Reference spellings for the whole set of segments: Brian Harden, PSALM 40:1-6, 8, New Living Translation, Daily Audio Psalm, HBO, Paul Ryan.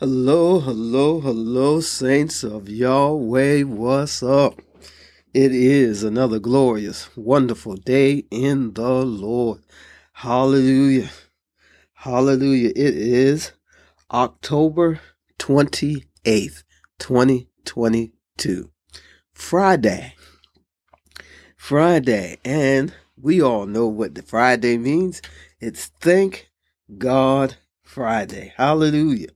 Hello, saints of Yahweh, what's up? It is another glorious, wonderful day in the Lord. Hallelujah. Hallelujah. It is October 28th, 2022. Friday. And we all know what the Friday means. It's Thank God Friday. Hallelujah.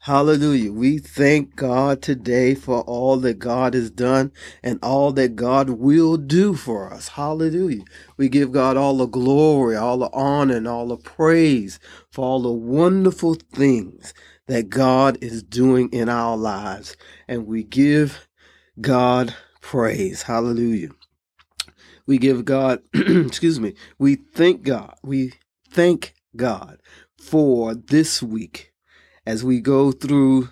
Hallelujah. We thank God today for all that God has done and all that God will do for us. Hallelujah. We give God all the glory, all the honor, and all the praise for all the wonderful things that God is doing in our lives. And we give God praise. Hallelujah. We give God, we thank God. We thank God for this week. As we go through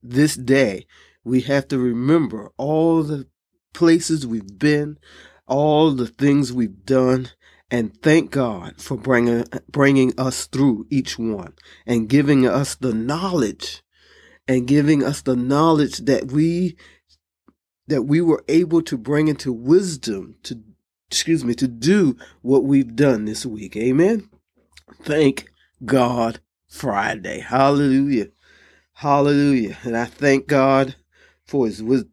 this day, we have to remember all the places we've been, all the things we've done, and thank God for bringing us through each one and giving us the knowledge that we were able to bring into wisdom to do what we've done this week. Amen. Thank God. Friday. Hallelujah. Hallelujah. And I thank God for his knowledge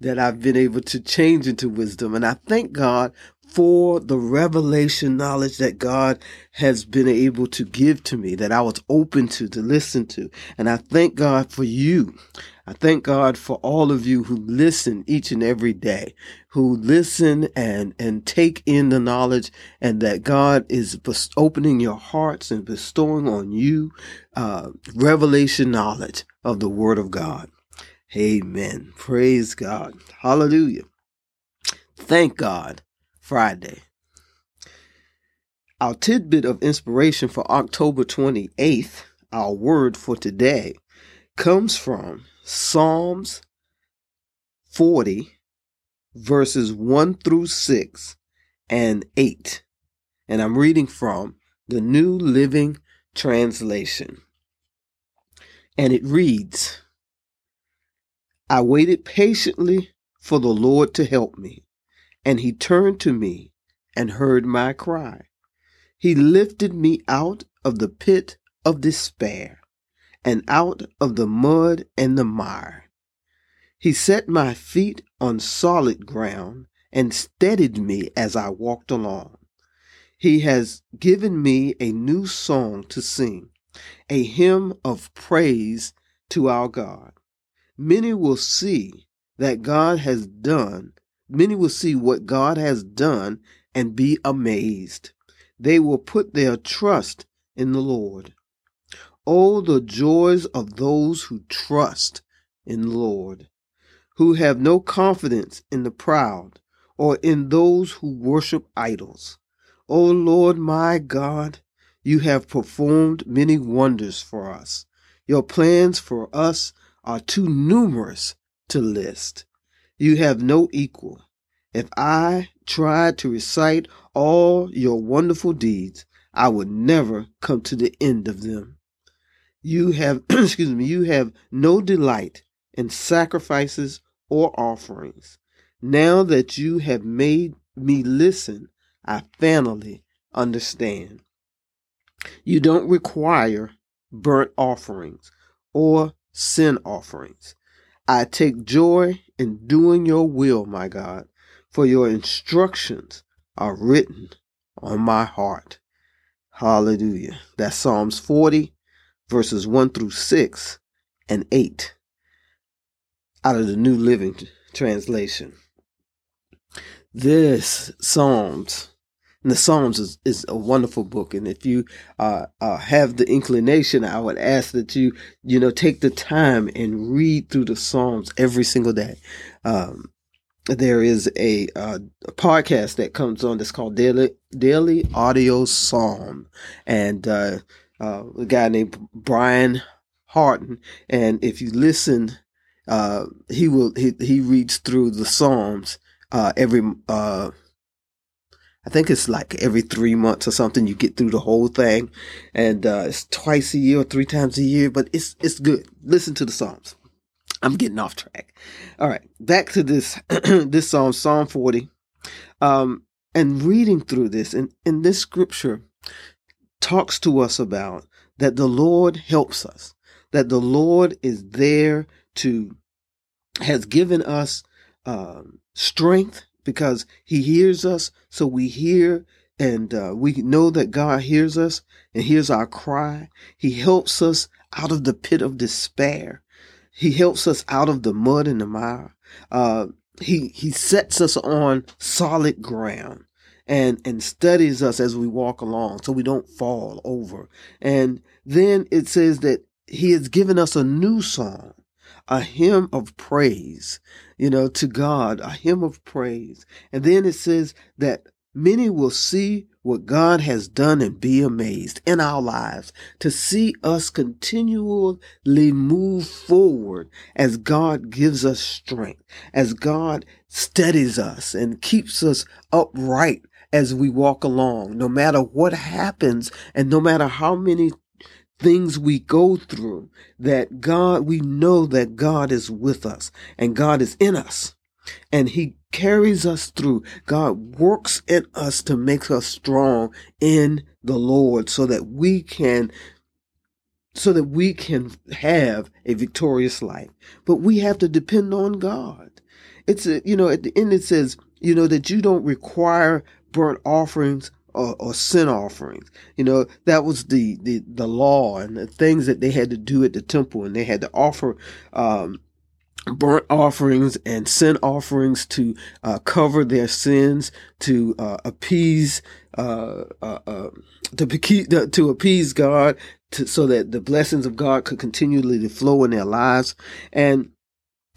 that I've been able to change into wisdom. And I thank God for the revelation knowledge that God has been able to give to me, that I was open to listen to. And I thank God for you. I thank God for all of you who listen each and every day, who listen and take in the knowledge, and that God is opening your hearts and bestowing on you revelation knowledge of the Word of God. Amen. Praise God. Hallelujah. Thank God. Friday. Our tidbit of inspiration for October 28th, our word for today, comes from Psalms 40, verses 1 through 6 and 8. And I'm reading from the New Living Translation. And it reads, I waited patiently for the Lord to help me. And he turned to me and heard my cry. He lifted me out of the pit of despair and out of the mud and the mire. He set my feet on solid ground and steadied me as I walked along. He has given me a new song to sing, a hymn of praise to our God. Many will see what God has done and be amazed. They will put their trust in the Lord. Oh, the joys of those who trust in the Lord, who have no confidence in the proud or in those who worship idols. Oh, Lord, my God, you have performed many wonders for us. Your plans for us are too numerous to list. You have no equal. If I tried to recite all your wonderful deeds, I would never come to the end of them. You have no delight in sacrifices or offerings. Now that you have made me listen, I finally understand. You don't require burnt offerings or sin offerings. I take joy in doing your will, my God, for your instructions are written on my heart. Hallelujah. That's Psalms 40, verses 1 through 6 and 8 out of the New Living Translation. The Psalms is a wonderful book, and if you have the inclination, I would ask that you take the time and read through the Psalms every single day. There is a podcast that comes on that's called Daily Audio Psalm, and a guy named Brian Harden. And if you listen, he reads through the Psalms every I think it's like every 3 months or something, you get through the whole thing. And it's twice a year or three times a year, but it's good. Listen to the Psalms. I'm getting off track. All right, back to this this Psalm, Psalm 40. And reading through this, and this scripture talks to us about that the Lord helps us, that the Lord is there to, has given us strength because he hears us. So we hear, and we know that God hears us and hears our cry. He helps us out of the pit of despair. He helps us out of the mud and the mire. He sets us on solid ground and steadies us as we walk along so we don't fall over. And then it says that he has given us a new song, a hymn of praise, you know, to God, a hymn of praise. And then it says that many will see what God has done and be amazed in our lives, to see us continually move forward as God gives us strength, as God steadies us and keeps us upright as we walk along, no matter what happens and no matter how many things we go through, that God, we know that God is with us and God is in us. And he carries us through. God works in us to make us strong in the Lord so that we can have a victorious life. But we have to depend on God. It's a, you know, at the end it says, you know, that you don't require burnt offerings or sin offerings. You know, that was the law and the things that they had to do at the temple, and they had to offer burnt offerings and sin offerings to cover their sins, to appease God, so that the blessings of God could continually flow in their lives. And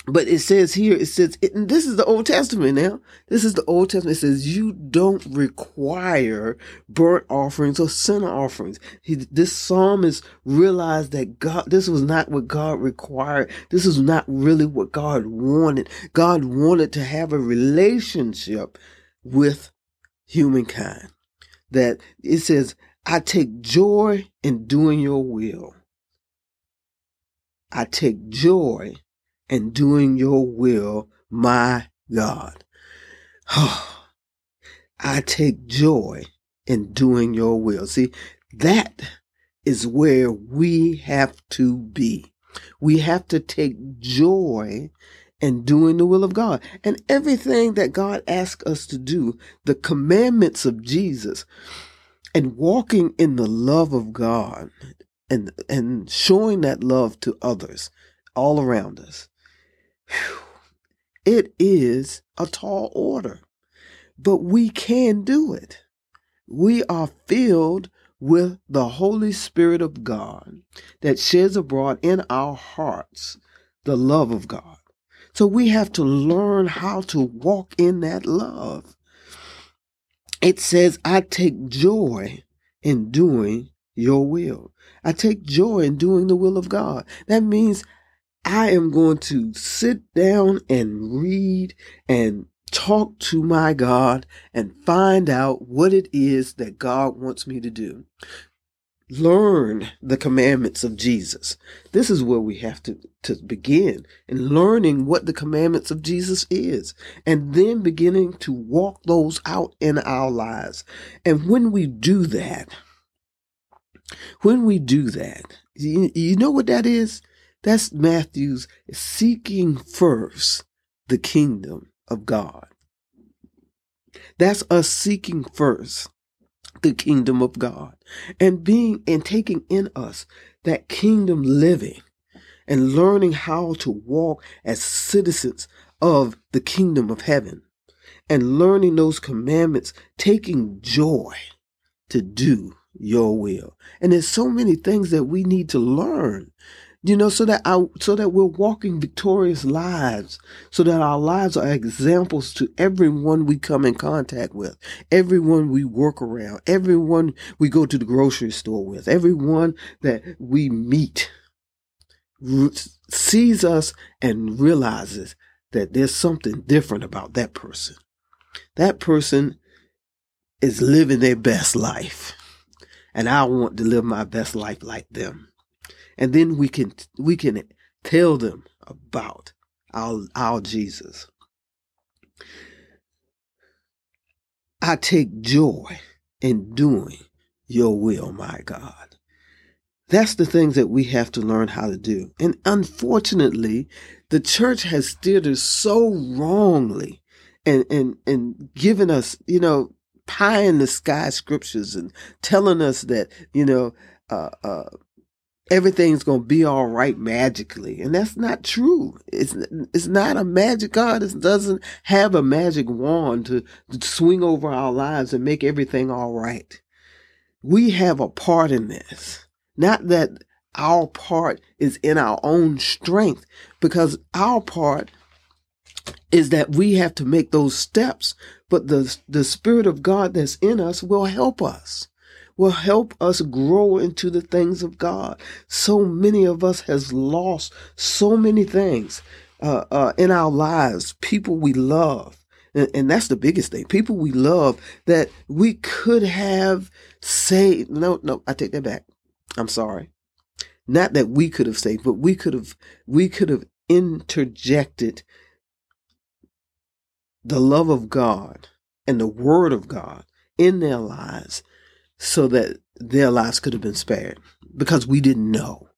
but it says here, it says, and this is the Old Testament now. This is the Old Testament. It says you don't require burnt offerings or sin offerings. This psalmist realized that God, this was not what God required. This is not really what God wanted. God wanted to have a relationship with humankind. That it says, I take joy in doing your will. I take joy and doing your will, my God. Oh, I take joy in doing your will. See, that is where we have to be. We have to take joy in doing the will of God. And everything that God asks us to do, the commandments of Jesus, and walking in the love of God, and showing that love to others all around us. It is a tall order, but we can do it. We are filled with the Holy Spirit of God that sheds abroad in our hearts the love of God. So we have to learn how to walk in that love. It says, I take joy in doing your will. I take joy in doing the will of God. That means I am going to sit down and read and talk to my God and find out what it is that God wants me to do. Learn the commandments of Jesus. This is where we have to begin, in learning what the commandments of Jesus is, and then beginning to walk those out in our lives. And when we do that, you know what that is? That's Matthew's seeking first the kingdom of God. That's us seeking first the kingdom of God and being and taking in us that kingdom living and learning how to walk as citizens of the kingdom of heaven and learning those commandments, taking joy to do your will. And there's so many things that we need to learn. You know, so that we're walking victorious lives, so that our lives are examples to everyone we come in contact with, everyone we work around, everyone we go to the grocery store with, everyone that we meet sees us and realizes that there's something different about that person. That person is living their best life. And I want to live my best life like them. And then we can tell them about our Jesus. I take joy in doing your will, my God. That's the things that we have to learn how to do. And unfortunately, the church has steered us so wrongly and given us, pie in the sky scriptures and telling us that, everything's going to be all right magically. And that's not true. It's not a magic God. It doesn't have a magic wand to swing over our lives and make everything all right. We have a part in this. Not that our part is in our own strength, because our part is that we have to make those steps. But the Spirit of God that's in us will help us grow into the things of God. So many of us has lost so many things in our lives, people we love. And that's the biggest thing, people we love that we could have saved. No, I take that back. I'm sorry. Not that we could have saved, but we could have interjected the love of God and the word of God in their lives, so that their lives could have been spared, because we didn't know,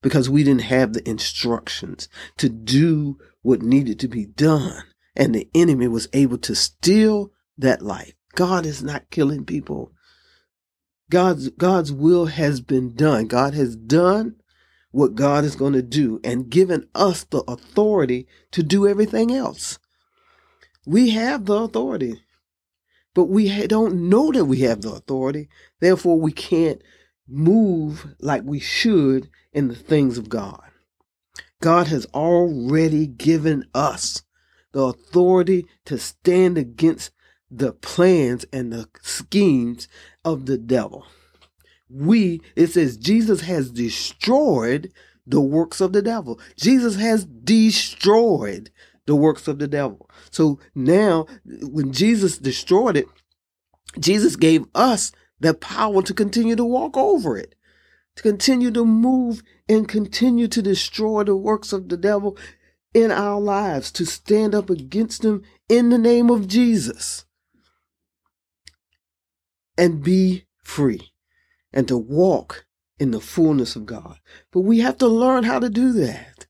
because we didn't have the instructions to do what needed to be done. And the enemy was able to steal that life. God is not killing people. God's will has been done. God has done what God is going to do and given us the authority to do everything else. We have the authority. But we don't know that we have the authority. Therefore, we can't move like we should in the things of God. God has already given us the authority to stand against the plans and the schemes of the devil. It says Jesus has destroyed the works of the devil. Jesus has destroyed the works of the devil. So now, when Jesus destroyed it, Jesus gave us the power to continue to walk over it, to continue to move and continue to destroy the works of the devil in our lives, to stand up against them in the name of Jesus and be free and to walk in the fullness of God. But we have to learn how to do that.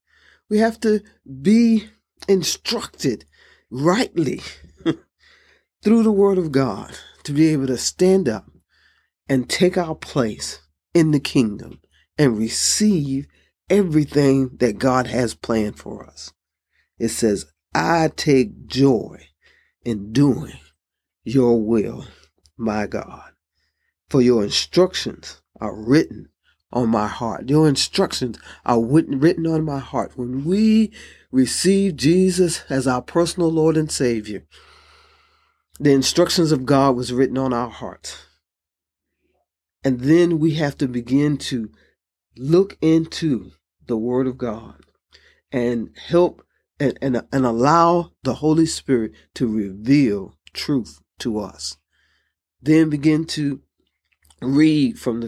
We have to be instructed rightly through the word of God to be able to stand up and take our place in the kingdom and receive everything that God has planned for us. It says, I take joy in doing your will, my God, for your instructions are written on my heart. Your instructions are written on my heart. When we receive Jesus as our personal Lord and Savior, the instructions of God was written on our hearts. And then we have to begin to look into the Word of God and help and allow the Holy Spirit to reveal truth to us. Then begin to read from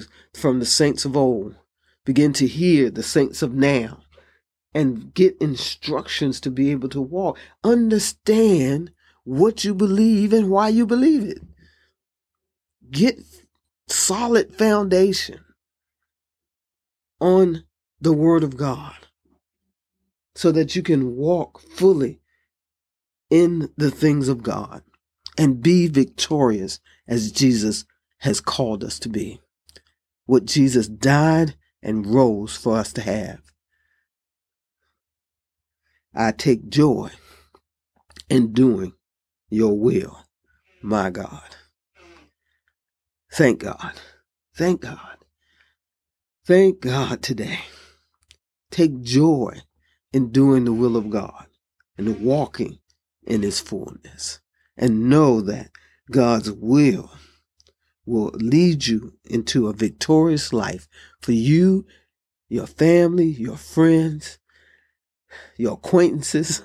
the saints of old, begin to hear the saints of now, and get instructions to be able to walk. Understand what you believe and why you believe it. Get solid foundation on the Word of God so that you can walk fully in the things of God and be victorious as Jesus has called us to be. What Jesus died and rose for us to have. I take joy in doing your will, my God. Thank God. Thank God. Thank God today. Take joy in doing the will of God and walking in His fullness. And know that God's will lead you into a victorious life for you, your family, your friends, your acquaintances,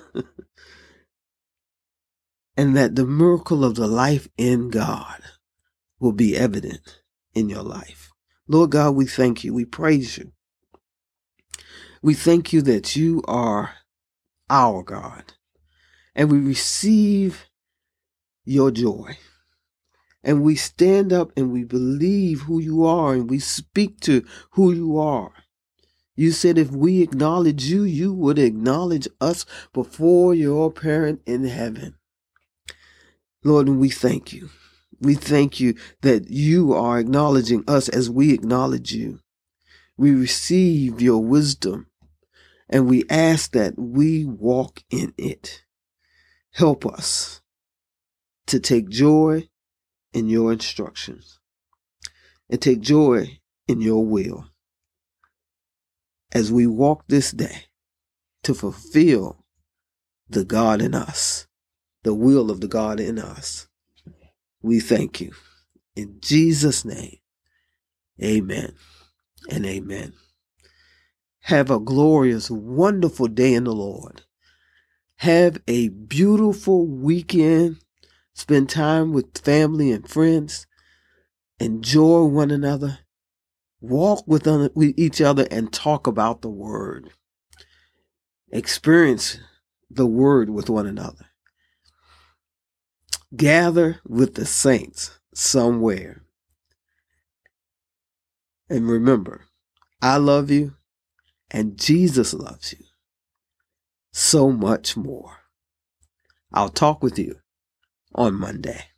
and that the miracle of the life in God will be evident in your life. Lord God, we thank you. We praise you. We thank you that you are our God, and we receive your joy, and we stand up and we believe who you are, and we speak to who you are. You said if we acknowledge you, you would acknowledge us before your parent in heaven. Lord, and we thank you. We thank you that you are acknowledging us as we acknowledge you. We receive your wisdom, and we ask that we walk in it. Help us to take joy in your instructions and take joy in your will as we walk this day to fulfill the God in us, the will of the God in us. We thank you. In Jesus' name, amen and amen. Have a glorious, wonderful day in the Lord. Have a beautiful weekend. Spend time with family and friends. Enjoy one another. Walk with each other and talk about the Word. Experience the Word with one another. Gather with the saints somewhere. And remember, I love you and Jesus loves you so much more. I'll talk with you on Monday.